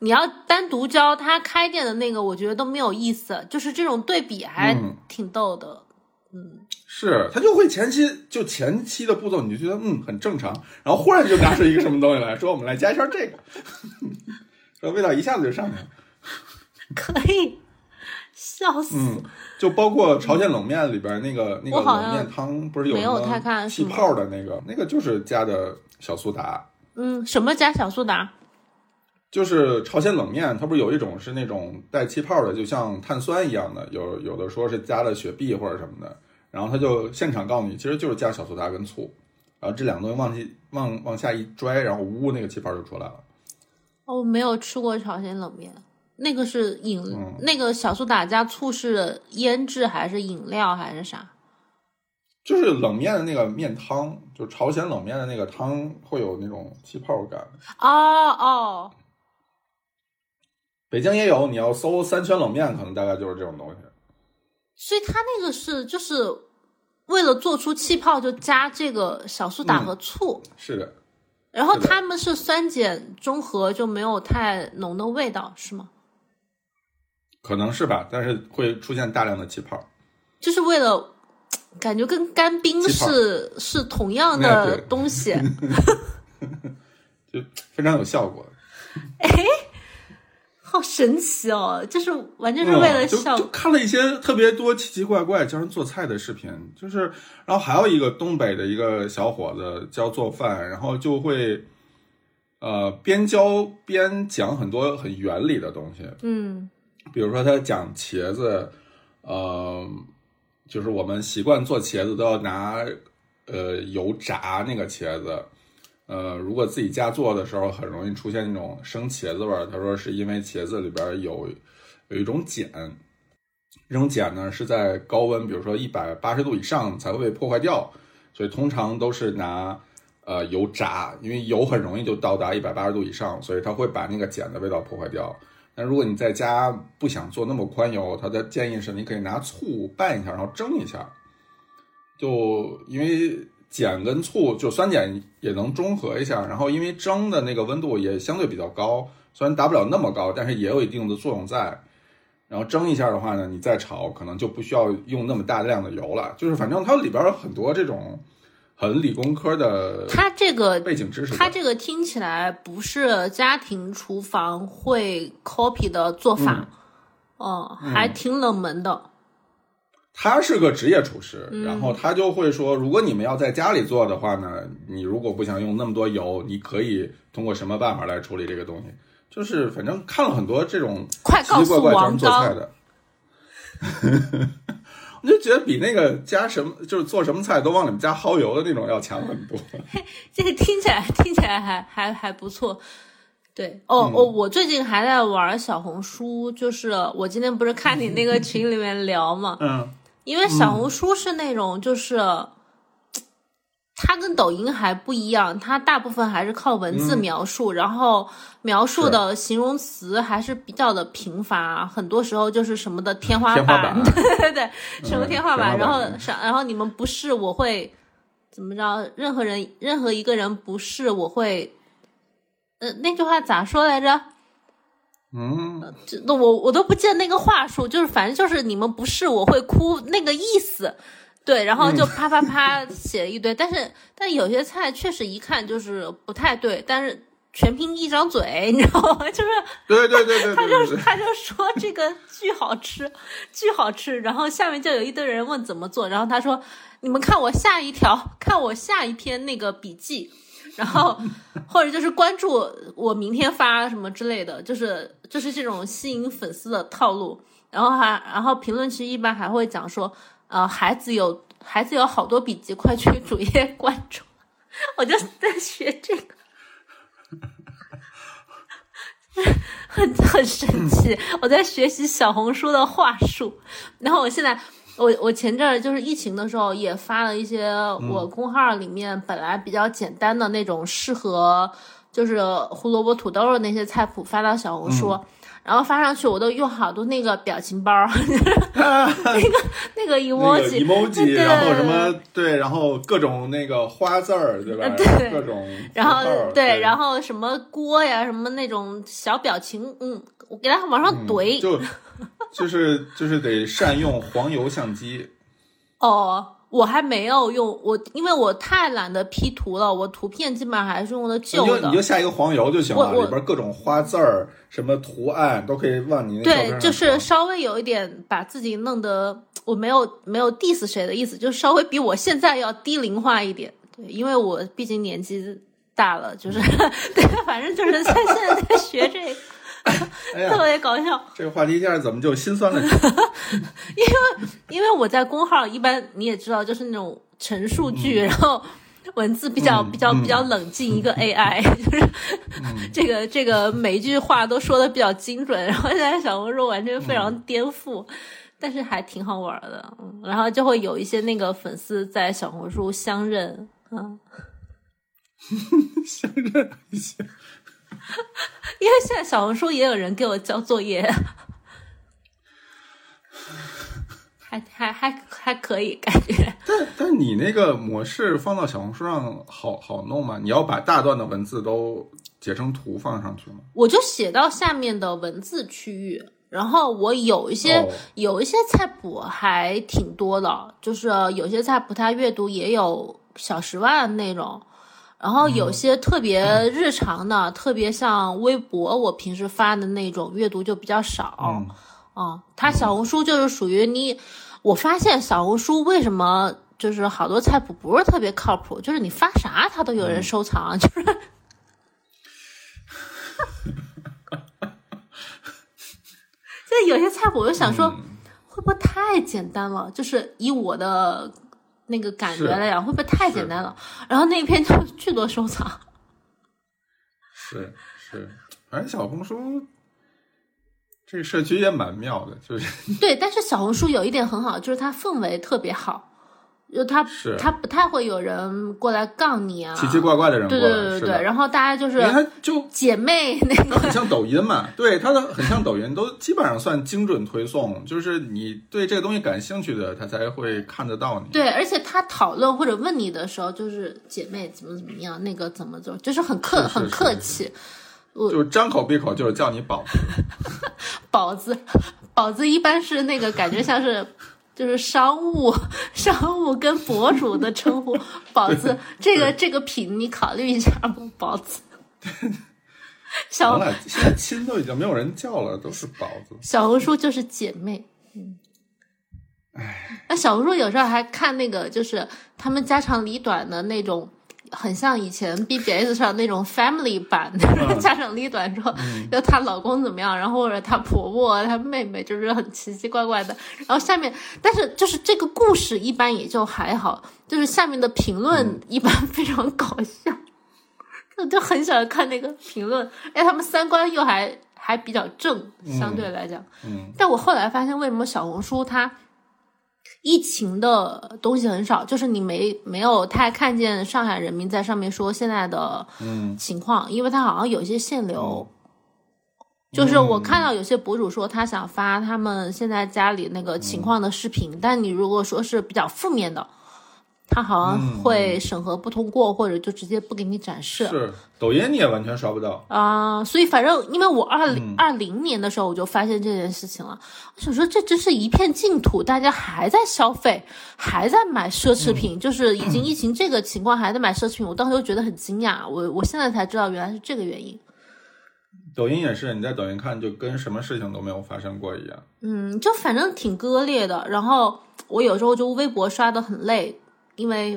你要单独教他开店的那个我觉得都没有意思，就是这种对比还挺逗的。 嗯, 嗯，是他就会前期就前期的步骤你就觉得嗯很正常，然后忽然就拿出一个什么东西来说我们来加一下这个，说味道一下子就上去了，可以笑死、嗯、就包括朝鲜冷面里边那个那个冷面汤不是有什么气泡的那个那个就是加的小苏打。嗯，什么加小苏打？就是朝鲜冷面它不是有一种是那种带气泡的，就像碳酸一样的，有有的说是加了雪碧或者什么的，然后他就现场告诉你其实就是加小苏打跟醋，然后这两个东西往起往往下一拽，然后呜那个气泡就出来了。哦，我没有吃过朝鲜冷面，那个是饮、嗯、那个小苏打加醋是腌制还是饮料还是啥？就是冷面的那个面汤，就朝鲜冷面的那个汤会有那种气泡感。哦哦，北京也有，你要搜三圈冷面可能大概就是这种东西。所以它那个是就是为了做出气泡就加这个小苏打和醋、嗯、是的，然后他们是酸碱中和就没有太浓的味道是吗？可能是吧，但是会出现大量的气泡，就是为了感觉跟干冰是是同样的东西。就非常有效果。哎，好神奇哦，就是完全是为了笑、嗯、就, 就看了一些特别多奇奇怪怪教人做菜的视频，就是然后还有一个东北的一个小伙子教做饭，然后就会呃边教边讲很多很原理的东西。嗯，比如说他讲茄子，呃就是我们习惯做茄子都要拿呃油炸那个茄子，呃，如果自己家做的时候，很容易出现那种生茄子味儿。他说是因为茄子里边有有一种碱，这种碱呢是在高温，比如说一百八十度以上才会被破坏掉，所以通常都是拿呃油炸，因为油很容易就到达一百八十度以上，所以它会把那个碱的味道破坏掉。那如果你在家不想做那么宽油，他的建议是你可以拿醋拌一下，然后蒸一下，就因为碱跟醋就酸碱也能中和一下，然后因为蒸的那个温度也相对比较高，虽然达不了那么高，但是也有一定的作用在。然后蒸一下的话呢，你再炒可能就不需要用那么大量的油了。就是反正它里边有很多这种很理工科的背景知识，它这个听起来不是家庭厨房会 copy 的做法、嗯、哦，还挺冷门的、嗯、他是个职业厨师、嗯、然后他就会说，如果你们要在家里做的话呢，你如果不想用那么多油，你可以通过什么办法来处理这个东西。就是反正看了很多这种奇奇怪怪咱们做菜的，我就觉得比那个加什么就是做什么菜都往里面加蚝油的那种要强很多。这个听起来听起来还还还不错。对哦、嗯、哦，我最近还在玩小红书，就是我今天不是看你那个群里面聊嘛，嗯，因为小红书是那种就是。它跟抖音还不一样，它大部分还是靠文字描述、嗯、然后描述的形容词还是比较的贫乏，很多时候就是什么的天花板，天花板对对对、嗯、什么天花板，天花板，然后然后你们不是我会怎么着，任何人任何一个人不是我会呃那句话咋说来着，嗯，那我我都不记得那个话术，就是反正就是你们不是我会哭那个意思。对，然后就啪啪啪写一堆、嗯、但是但有些菜确实一看就是不太对，但是全凭一张嘴，你知道吗？就是对对对 对, 对, 对, 对, 对, 对, 对, 对, 对，他就是他就说这个巨好吃巨好吃，然后下面就有一堆人问怎么做，然后他说你们看我下一条，看我下一篇那个笔记，然后或者就是关注我明天发什么之类的，就是就是这种吸引粉丝的套路。然后还然后评论区一般还会讲说呃，孩子有孩子有好多笔记，快去主页关注。我就在学这个，很很神奇。我在学习小红书的话术。然后我现在，我我前阵儿就是疫情的时候，也发了一些我公号里面本来比较简单的那种适合就是胡萝卜土豆的那些菜谱，发到小红书。嗯，然后发上去，我都用好多那个表情包，啊、那个那个 emoji， emoji， 然后什么对，然后各种那个花字儿，对吧？对，各种然后对，对，然后什么锅呀，什么那种小表情，嗯，我给它往上怼，嗯、就就是就是得善用黄油相机。哦，我还没有用，我因为我太懒得 P 图了，我图片基本上还是用的旧的。你就你就下一个黄油就行了，里边各种花字儿。什么图案都可以往你那上。对，就是稍微有一点把自己弄得，我没有没有 diss 谁的意思，就是稍微比我现在要低龄化一点。对，因为我毕竟年纪大了，就是对，反正就是在现在在学这个。哎、特别搞笑，这个话题一下怎么就心酸了？因为因为我在公号一般你也知道，就是那种陈述句，嗯、然后。文字比较、嗯、比较、嗯、比较冷静，一个 A I、嗯、就是、嗯、这个这个每一句话都说的比较精准，然后现在小红书完全非常颠覆、嗯，但是还挺好玩的。嗯，然后就会有一些那个粉丝在小红书相认，嗯，相认一下，因为现在小红书也有人给我交作业，还还还还可以感觉。但但你那个模式放到小红书上好好弄吗？你要把大段的文字都截成图放上去吗？我就写到下面的文字区域，然后我有一些、oh. 有一些菜谱还挺多的，就是有些菜谱它阅读也有小十万那种，然后有些特别日常的，嗯、特别像微博我平时发的那种阅读就比较少。嗯哦，它小红书就是属于你，我发现小红书为什么就是好多菜谱不是特别靠谱，就是你发啥它都有人收藏，就是，所以有些菜谱我就想说，会不会太简单了？就是以我的那个感觉来讲，会不会太简单了？然后那篇就巨多收藏。是是，反正小红书这个社区也蛮妙的，就是对，但是小红书有一点很好，就是它氛围特别好，就它它不太会有人过来杠你啊，奇奇怪怪的人过来，对对对对，然后大家就是就姐妹那个，它很像抖音嘛，对，它的很像抖音，都基本上算精准推送，就是你对这个东西感兴趣的，它才会看得到你。对，而且它讨论或者问你的时候，就是姐妹怎么怎么样，那个怎么做，就是很客很客气。就张口闭口就是叫你宝子，宝子，宝子一般是那个感觉像是就是商务商务跟博主的称呼，宝子这个这个品你考虑一下吗？宝子，小红现在亲都已经没有人叫了，都是宝子。小红书就是姐妹，嗯，哎，那小红书有时候还看那个就是他们家长里短的那种。很像以前 B B S 上那种 family 版，嗯、家长里短说，就她老公怎么样，然后或者她婆婆、她妹妹，就是很奇奇怪怪的。然后下面，但是就是这个故事一般也就还好，就是下面的评论一般非常搞笑，我、嗯、就很喜欢看那个评论。哎，他们三观又还还比较正，相对来讲嗯。嗯。但我后来发现，为什么小红书它？疫情的东西很少，就是你没没有太看见上海人民在上面说现在的情况，嗯、因为他好像有些限流、嗯，就是我看到有些博主说他想发他们现在家里那个情况的视频，嗯、但你如果说是比较负面的，他好像会审核不通过，嗯、或者就直接不给你展示。是，抖音你也完全刷不到啊、呃，所以反正因为我二零二零年的时候我就发现这件事情了，我想说这真是一片净土，大家还在消费，还在买奢侈品，嗯、就是已经疫情这个情况还在买奢侈品，我当时就觉得很惊讶，我我现在才知道原来是这个原因。抖音也是，你在抖音看就跟什么事情都没有发生过一样。嗯，就反正挺割裂的。然后我有时候就微博刷得很累。因为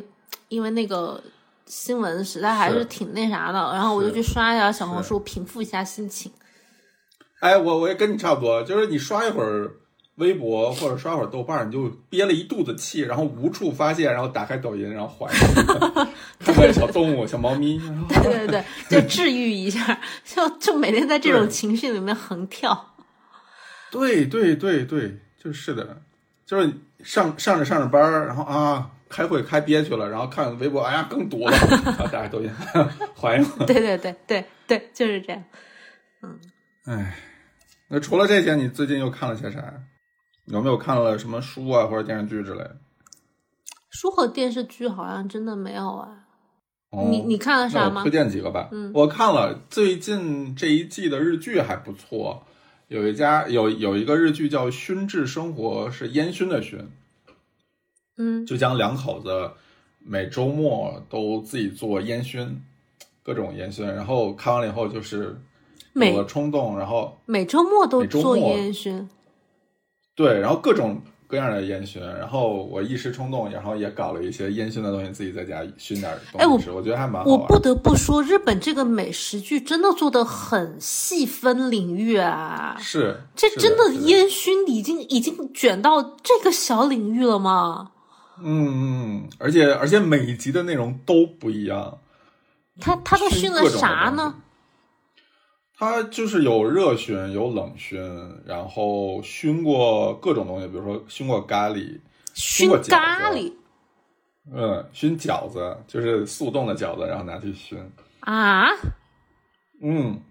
因为那个新闻实在还是挺那啥的，然后我就去刷一下小红书平复一下心情。哎，我我也跟你差不多，就是你刷一会儿微博或者刷会儿豆瓣，你就憋了一肚子气，然后无处发泄，然后打开抖音，然后怀看看小动物小猫咪，对对对，就治愈一下，就就每天在这种情绪里面横跳。对对对对，就是的，就是上上着上着班，然后啊开会开憋去了，然后看微博，哎呀更多了，然后大家都也怀疑了。对对对对对，就是这样。嗯，哎，那除了这些，你最近又看了些啥？有没有看了什么书啊，或者电视剧之类的？书和电视剧好像真的没有啊。哦、你你看了啥吗？我推荐几个吧。嗯，我看了最近这一季的日剧还不错，有一家有有一个日剧叫《熏制生活》，是烟熏的熏。嗯，就将两口子每周末都自己做烟熏，各种烟熏，然后看完了以后就是有了冲动，然后每周末都做烟熏，对，然后各种各样的烟熏，然后我一时冲动，然后也搞了一些烟熏的东西，自己在家熏点东西吃，哎、我, 我觉得还蛮好玩的。我不得不说，日本这个美食剧真的做的很细分领域啊，是，这真的烟熏已经已经卷到这个小领域了吗？嗯嗯，而且而且每一集的内容都不一样。他他都熏了啥呢？他就是有热熏，有冷熏，然后熏过各种东西，比如说熏过咖喱，熏过咖喱，嗯，熏饺子，就是速冻的饺子，然后拿去熏啊，嗯，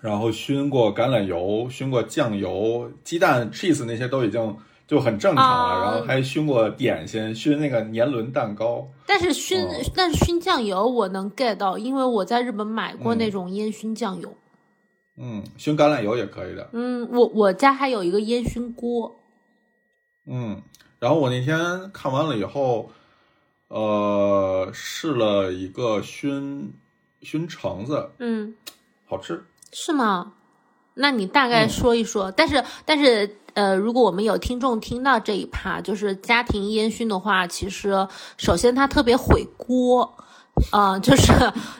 然后熏过橄榄油，熏过酱油、鸡蛋、cheese 那些都已经。就很正常了、啊，然后还熏过点心，熏那个年轮蛋糕。但是熏，嗯、但是熏酱油我能 get 到，因为我在日本买过那种烟熏酱油。嗯，熏橄榄油也可以的。嗯，我我家还有一个烟熏锅。嗯，然后我那天看完了以后，呃，试了一个熏熏橙子，嗯，好吃。是吗？那你大概说一说，嗯、但是但是。呃，如果我们有听众听到这一趴，就是家庭烟熏的话，其实首先它特别毁锅，呃，就是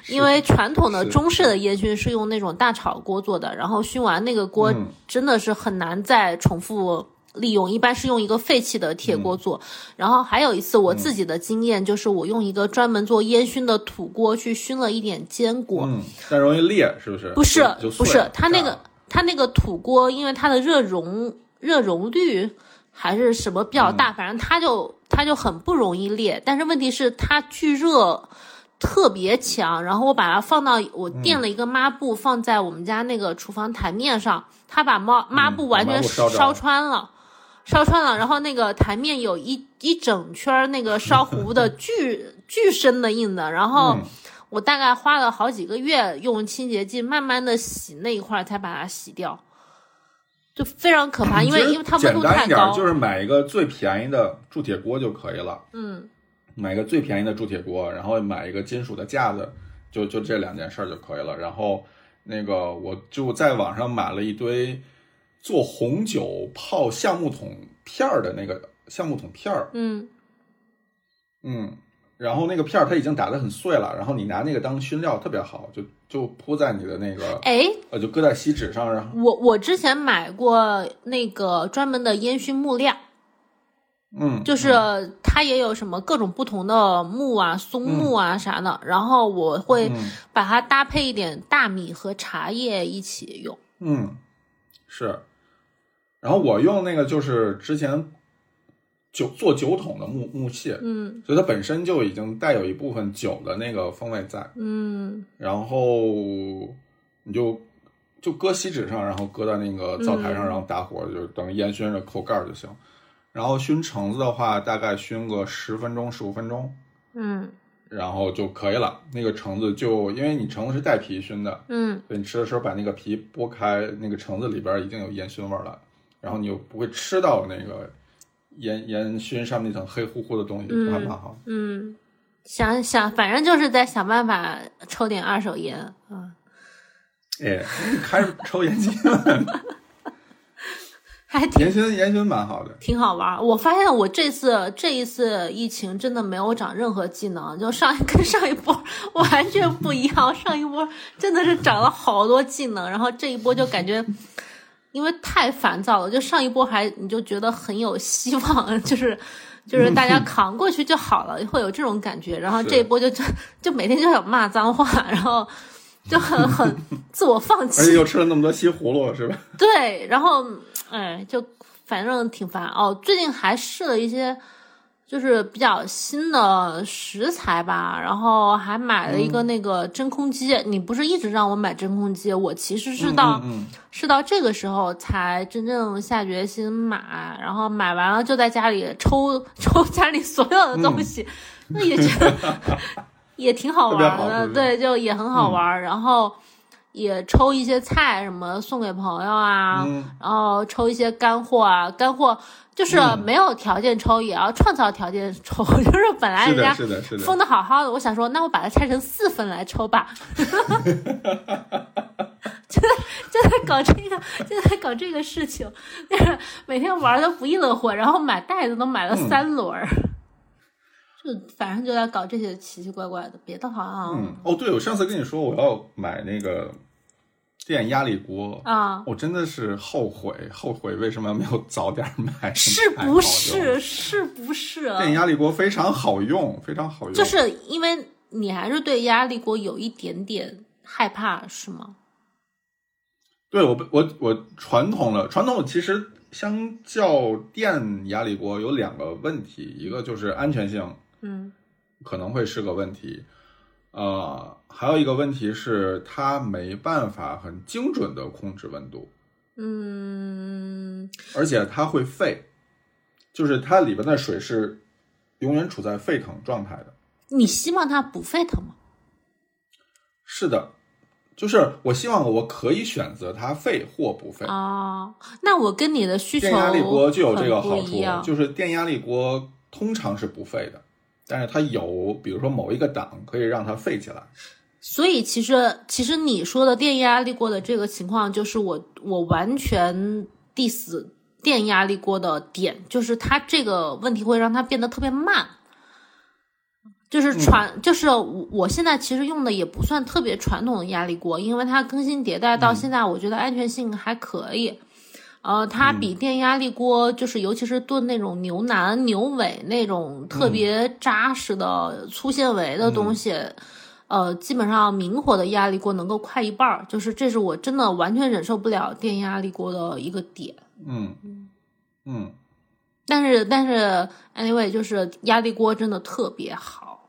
因为传统的中式的烟熏是用那种大炒锅做的，然后熏完那个锅真的是很难再重复利用，一般是用一个废弃的铁锅做、嗯、然后还有一次我自己的经验就是我用一个专门做烟熏的土锅去熏了一点坚果，嗯，但容易裂是不是？不是不是，它那个它那个土锅因为它的热容热容率还是什么比较大、嗯、反正它就它就很不容易裂，但是问题是它聚热特别强，然后我把它放到我垫了一个抹布、嗯、放在我们家那个厨房台面上，它把抹抹布完全烧穿了、嗯、烧穿了，然后那个台面有一一整圈那个烧糊的巨巨深的印子，然后我大概花了好几个月用清洁剂慢慢的洗那一块才把它洗掉，就非常可怕，因为因为它温度太高。简单一点就是买一个最便宜的铸铁锅就可以了，嗯，买个最便宜的铸铁锅，然后买一个金属的架子，就就这两件事就可以了。然后那个我就在网上买了一堆做红酒泡橡木桶片儿的那个橡木桶片儿，嗯嗯，然后那个片儿它已经打得很碎了，然后你拿那个当熏料特别好，就就铺在你的那个，哎，呃，就搁在锡纸上。然后我我之前买过那个专门的烟熏木料。嗯，就是它也有什么各种不同的木啊、松木啊啥的，然后我会把它搭配一点大米和茶叶一起用。嗯，是。然后我用那个就是之前酒做酒桶的木木屑，嗯，所以它本身就已经带有一部分酒的那个风味在。嗯，然后你就就搁锡纸上，然后搁在那个灶台上，嗯、然后打火就等烟熏着扣盖就行。然后熏橙子的话大概熏个十分钟十五分钟，嗯，然后就可以了。那个橙子就因为你橙子是带皮熏的，嗯，所以你吃的时候把那个皮剥开，那个橙子里边已经有烟熏味了，然后你又不会吃到那个烟烟熏上面那层黑乎乎的东西，嗯、还蛮好。嗯，想想反正就是在想办法抽点二手烟啊、嗯。哎，你开始抽烟机了。还挺，烟熏烟熏蛮好的，挺好玩。我发现我这次这一次疫情真的没有长任何技能，就上跟上一波完全不一样。上一波真的是长了好多技能，然后这一波就感觉因为太烦躁了，就上一波还你就觉得很有希望，就是就是大家扛过去就好了，会有这种感觉。然后这一波就就就每天就想骂脏话，然后。就很很自我放弃，而且又吃了那么多西葫芦，是吧？对，然后哎，就反正挺烦哦。最近还试了一些，就是比较新的食材吧，然后还买了一个那个真空机。嗯、你不是一直让我买真空机？我其实是到、嗯嗯嗯、是到这个时候才真正下决心买，然后买完了就在家里抽抽家里所有的东西，那、嗯、也觉得。也挺好玩的，是是对，就也很好玩、嗯、然后也抽一些菜什么送给朋友啊、嗯、然后抽一些干货啊，干货就是没有条件抽、嗯、也要创造条件抽，就是本来人家封的好好 的, 的, 的我想说那我把它拆成四份来抽吧。就在就在搞这个就在搞这个事情，就是每天玩的不亦乐乎，然后买袋子都买了三轮、嗯，反正就在搞这些奇奇怪怪的，别的好像、嗯、哦，对，我上次跟你说我要买那个电压力锅啊，我、哦、真的是后悔，后悔为什么没有早点买，是不是？是不是、啊？电压力锅非常好用，非常好用，就是因为你还是对压力锅有一点点害怕，是吗？对，我我我传统了，传统其实相较电压力锅有两个问题，一个就是安全性。嗯，可能会是个问题，呃，还有一个问题是它没办法很精准的控制温度，嗯，而且它会沸，就是它里边的水是永远处在沸腾状态的。你希望它不沸腾吗？是的，就是我希望我可以选择它沸或不沸。哦，那我跟你的需求，电压力锅就有这个好处，就是电压力锅通常是不沸的。但是它有，比如说某一个档可以让它沸起来，所以其实其实你说的电压力锅的这个情况，就是我我完全 diss 电压力锅的点，就是它这个问题会让它变得特别慢，就是传、嗯、就是我现在其实用的也不算特别传统的压力锅，因为它更新迭代到现在，我觉得安全性还可以。呃，它比电压力锅就是尤其是炖那种牛腩、牛尾那种特别扎实的粗纤维的东西、嗯嗯、呃，基本上明火的压力锅能够快一半，就是这是我真的完全忍受不了电压力锅的一个点。嗯嗯，但是但是 anyway 就是压力锅真的特别好，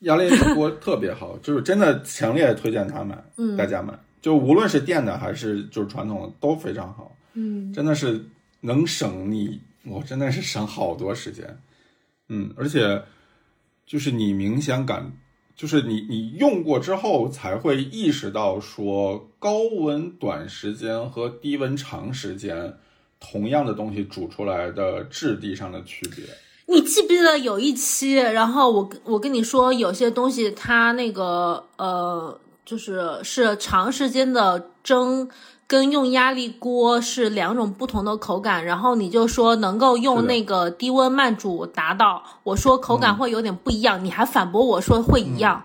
压力锅特别好就是真的强烈推荐他买、嗯、大家买，就无论是电的还是就是传统的都非常好，嗯，真的是能省你，我真的是省好多时间，嗯，而且就是你明显感，就是你你用过之后才会意识到说高温短时间和低温长时间同样的东西煮出来的质地上的区别。你记不记得有一期，然后我我跟你说有些东西它那个呃。就是是长时间的蒸跟用压力锅是两种不同的口感，然后你就说能够用那个低温慢煮达到，我说口感会有点不一样、嗯、你还反驳我说会一样，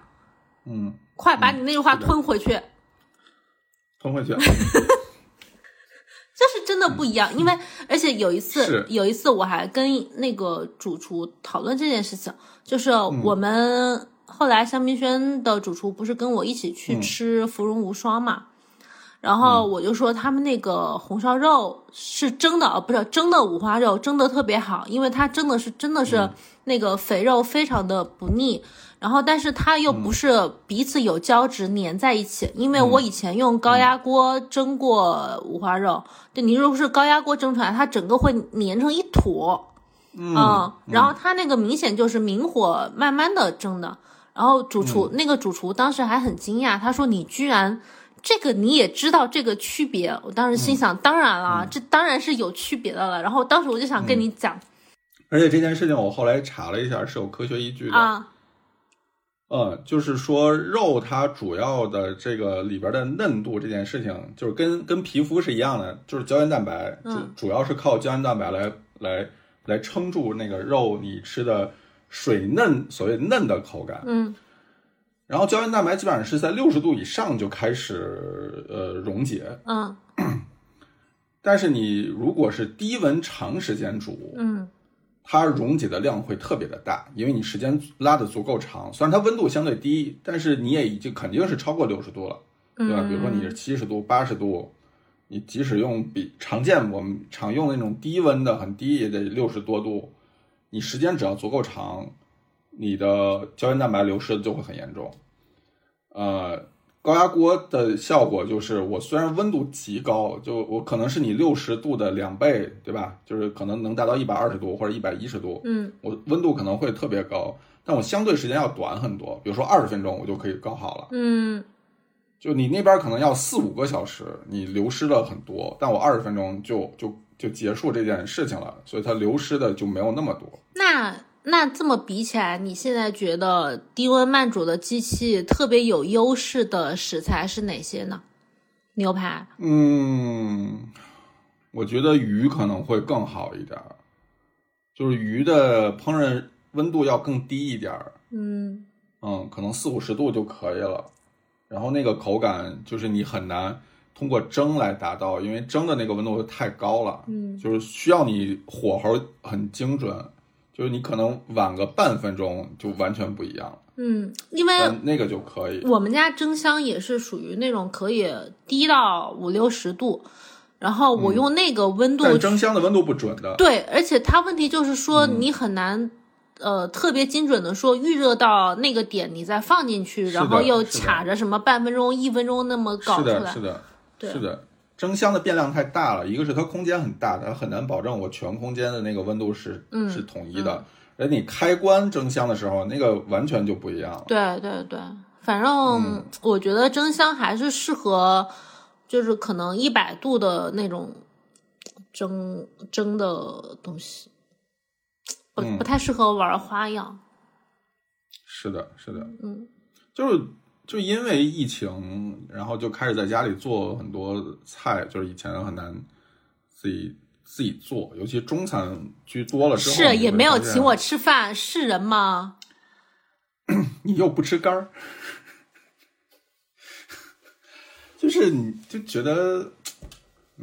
嗯， 嗯，快把你那句话吞回去、嗯、吞回去这是真的不一样、嗯、因为而且有一次有一次我还跟那个主厨讨论这件事情，就是我们、嗯后来香槟轩的主厨不是跟我一起去吃芙蓉无双嘛、嗯、然后我就说他们那个红烧肉是蒸的、嗯、不是蒸的五花肉蒸的特别好，因为它蒸的是真的是那个肥肉非常的不腻、嗯、然后但是它又不是彼此有胶质粘在一起、嗯、因为我以前用高压锅蒸过五花肉，就你如果是高压锅蒸出来它整个会粘成一坨， 嗯， 嗯，然后它那个明显就是明火慢慢的蒸的，然后主厨、嗯、那个主厨当时还很惊讶，他说你居然这个你也知道这个区别，我当时心想、嗯、当然了、嗯、这当然是有区别的了，然后当时我就想跟你讲、嗯、而且这件事情我后来查了一下是有科学依据的啊，嗯，就是说肉它主要的这个里边的嫩度这件事情就是跟跟皮肤是一样的，就是胶原蛋白、嗯、主, 主要是靠胶原蛋白来来来撑住那个肉你吃的水嫩，所谓嫩的口感，嗯，然后胶原蛋白基本上是在六十度以上就开始呃溶解，嗯，但是你如果是低温长时间煮，嗯，它溶解的量会特别的大，因为你时间拉的足够长，虽然它温度相对低，但是你也已经肯定是超过六十度了，对吧？嗯、比如说你是七十度、八十度，你即使用比常见我们常用的那种低温的很低也得六十多度。你时间只要足够长，你的胶原蛋白流失就会很严重。呃，高压锅的效果就是，我虽然温度极高，就我可能是你六十度的两倍，对吧？就是可能能达到一百二十度或者一百一十度，嗯，我温度可能会特别高，但我相对时间要短很多，比如说二十分钟我就可以搞好了，嗯，就你那边可能要四五个小时，你流失了很多，但我二十分钟就就。就结束这件事情了，所以它流失的就没有那么多。那那这么比起来，你现在觉得低温慢煮的机器特别有优势的食材是哪些呢？牛排？嗯，我觉得鱼可能会更好一点，就是鱼的烹饪温度要更低一点。嗯嗯，可能四五十度就可以了。然后那个口感就是你很难通过蒸来达到，因为蒸的那个温度太高了，嗯，就是需要你火候很精准，就是你可能晚个半分钟就完全不一样了，嗯，因为那个就可以。我们家蒸箱也是属于那种可以低到五六十度，然后我用那个温度、嗯，但蒸箱的温度不准的，对，而且它问题就是说你很难、嗯。呃，特别精准的说，预热到那个点，你再放进去，然后又卡着什么半分钟、一分钟那么搞出来。是的，是的，对，是的。蒸箱的变量太大了，一个是它空间很大，它很难保证我全空间的那个温度是、嗯、是统一的。而你开关蒸箱的时候，那个完全就不一样了。对对对，反正、嗯、我觉得蒸箱还是适合，就是可能一百度的那种蒸蒸的东西。不不太适合玩花样、嗯、是的是的，嗯，就是就因为疫情，然后就开始在家里做很多菜，就是以前很难自己自己做，尤其中餐居多了之后，是也没有请我吃饭是人吗？你又不吃肝儿，就是你就觉得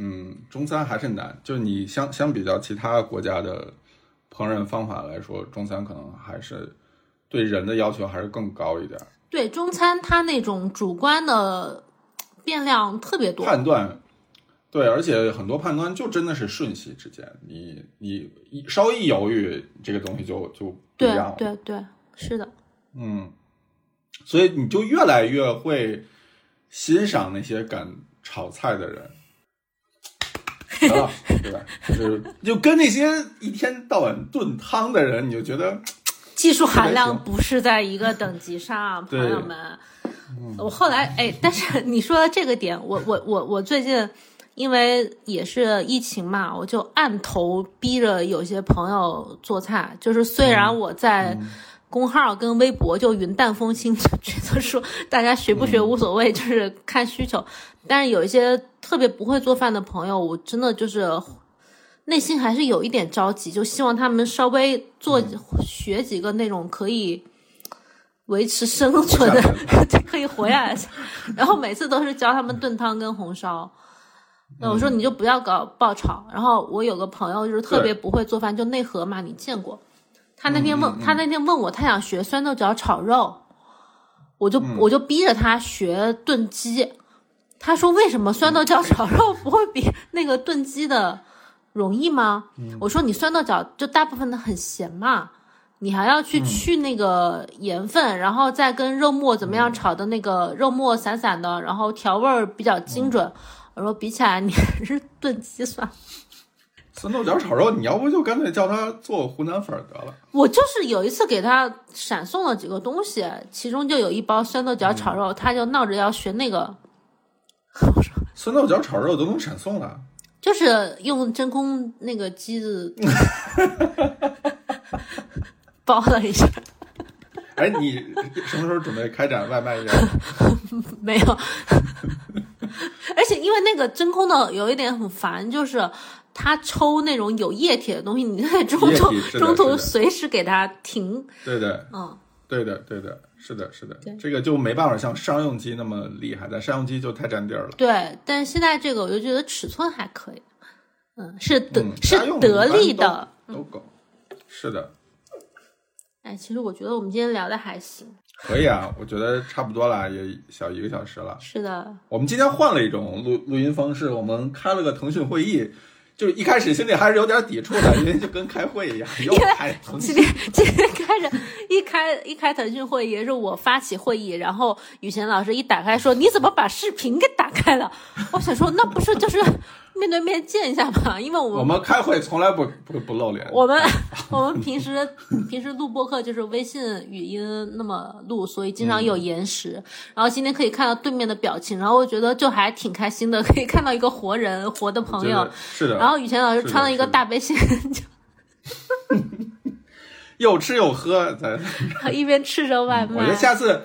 嗯，中餐还是难，就是你相相比较其他国家的烹饪方法来说，中餐可能还是对人的要求还是更高一点。对，中餐它那种主观的变量特别多，判断，对，而且很多判断就真的是瞬息之间，你你稍微一犹豫，这个东西就就不一样了。对对对，是的。嗯，所以你就越来越会欣赏那些敢炒菜的人。啊，对吧？就是就跟那些一天到晚炖汤的人，你就觉得技术含量不是在一个等级上啊，朋友们。我后来哎，但是你说的这个点，我我我我最近因为也是疫情嘛，我就按头逼着有些朋友做菜，就是虽然我在。嗯嗯公号跟微博就云淡风轻，觉得说大家学不学无所谓，就是看需求。但是有一些特别不会做饭的朋友，我真的就是内心还是有一点着急，就希望他们稍微做学几个那种可以维持生存的，可以活下来。然后每次都是教他们炖汤跟红烧。那我说你就不要搞爆炒。然后我有个朋友就是特别不会做饭，就内核嘛，你见过。他那天问、嗯嗯、他那天问我，他想学酸豆角炒肉，我就、嗯、我就逼着他学炖鸡。他说为什么酸豆角炒肉不会比那个炖鸡的容易吗？嗯、我说你酸豆角就大部分的很咸嘛，你还要去去那个盐分，嗯、然后再跟肉末怎么样炒的那个肉末散散的，然后调味比较精准。嗯、我说比起来你还是炖鸡算了。酸豆角炒肉，你要不就干脆叫他做湖南粉得了。我就是有一次给他闪送了几个东西，其中就有一包酸豆角炒肉，嗯、他就闹着要学那个。我说酸豆角炒肉都能闪送了，就是用真空那个机子包了一下。哎，你什么时候准备开展外卖业务？没有，而且因为那个真空的有一点很烦，就是。他抽那种有液体的东西，你在中途中途随时给他停。对的，嗯，对的，对的，是的，是的，这个就没办法像商用机那么厉害，但商用机就太占地儿了。对，但现在这个我就觉得尺寸还可以，嗯，是得、嗯、是得力的，都够、嗯，是的。哎，其实我觉得我们今天聊的还行。可以啊，我觉得差不多了，也小一个小时了。是的，我们今天换了一种录录音方式，我们开了个腾讯会议。就是一开始心里还是有点抵触的，因为就跟开会一样，又开腾讯。今天今天开始一开一开腾讯会议，是我发起会议，然后雨贤老师一打开说：“你怎么把视频给打开了？”我想说，那不是就是面对面见一下吗？因为我们我们开会从来不不不露脸。我们我们平时平时录播客就是微信语音那么录，所以经常有延时。嗯、然后今天可以看到对面的表情，然后我觉得就还挺开心的，可以看到一个活人活的朋友。是的。然后然后雨贤老师穿了一个大背心，又吃又喝，在一边吃着外卖。我觉得下次，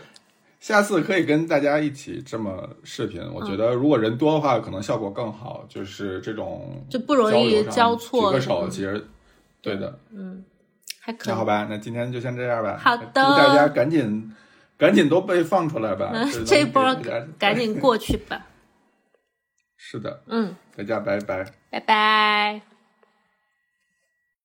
下次可以跟大家一起这么视频。我觉得如果人多的话，可能效果更好。就是这种就不容易交错，举个手，其实对的，嗯，还可以。那好吧，那今天就先这样吧。好的，祝大家赶紧赶紧都被放出来吧，这一波赶紧过去吧。是的，嗯，大家拜拜，拜拜。